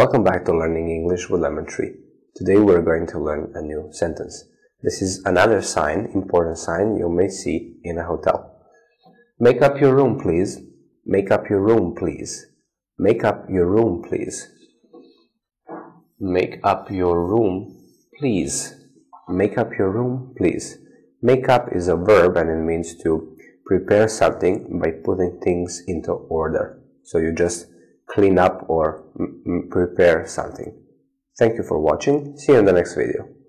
Welcome back to Learning English with Lemon Tree. Today we're going to learn a new sentence. This is another sign, important sign you may see in a hotel. Make up your room, please. Make up your room, please. Make up your room, please. Make up your room, please. Make up your room, please. Make up is a verb and it means to prepare something by putting things into order. So you just clean up or prepare something. Thank you for watching. See you in the next video.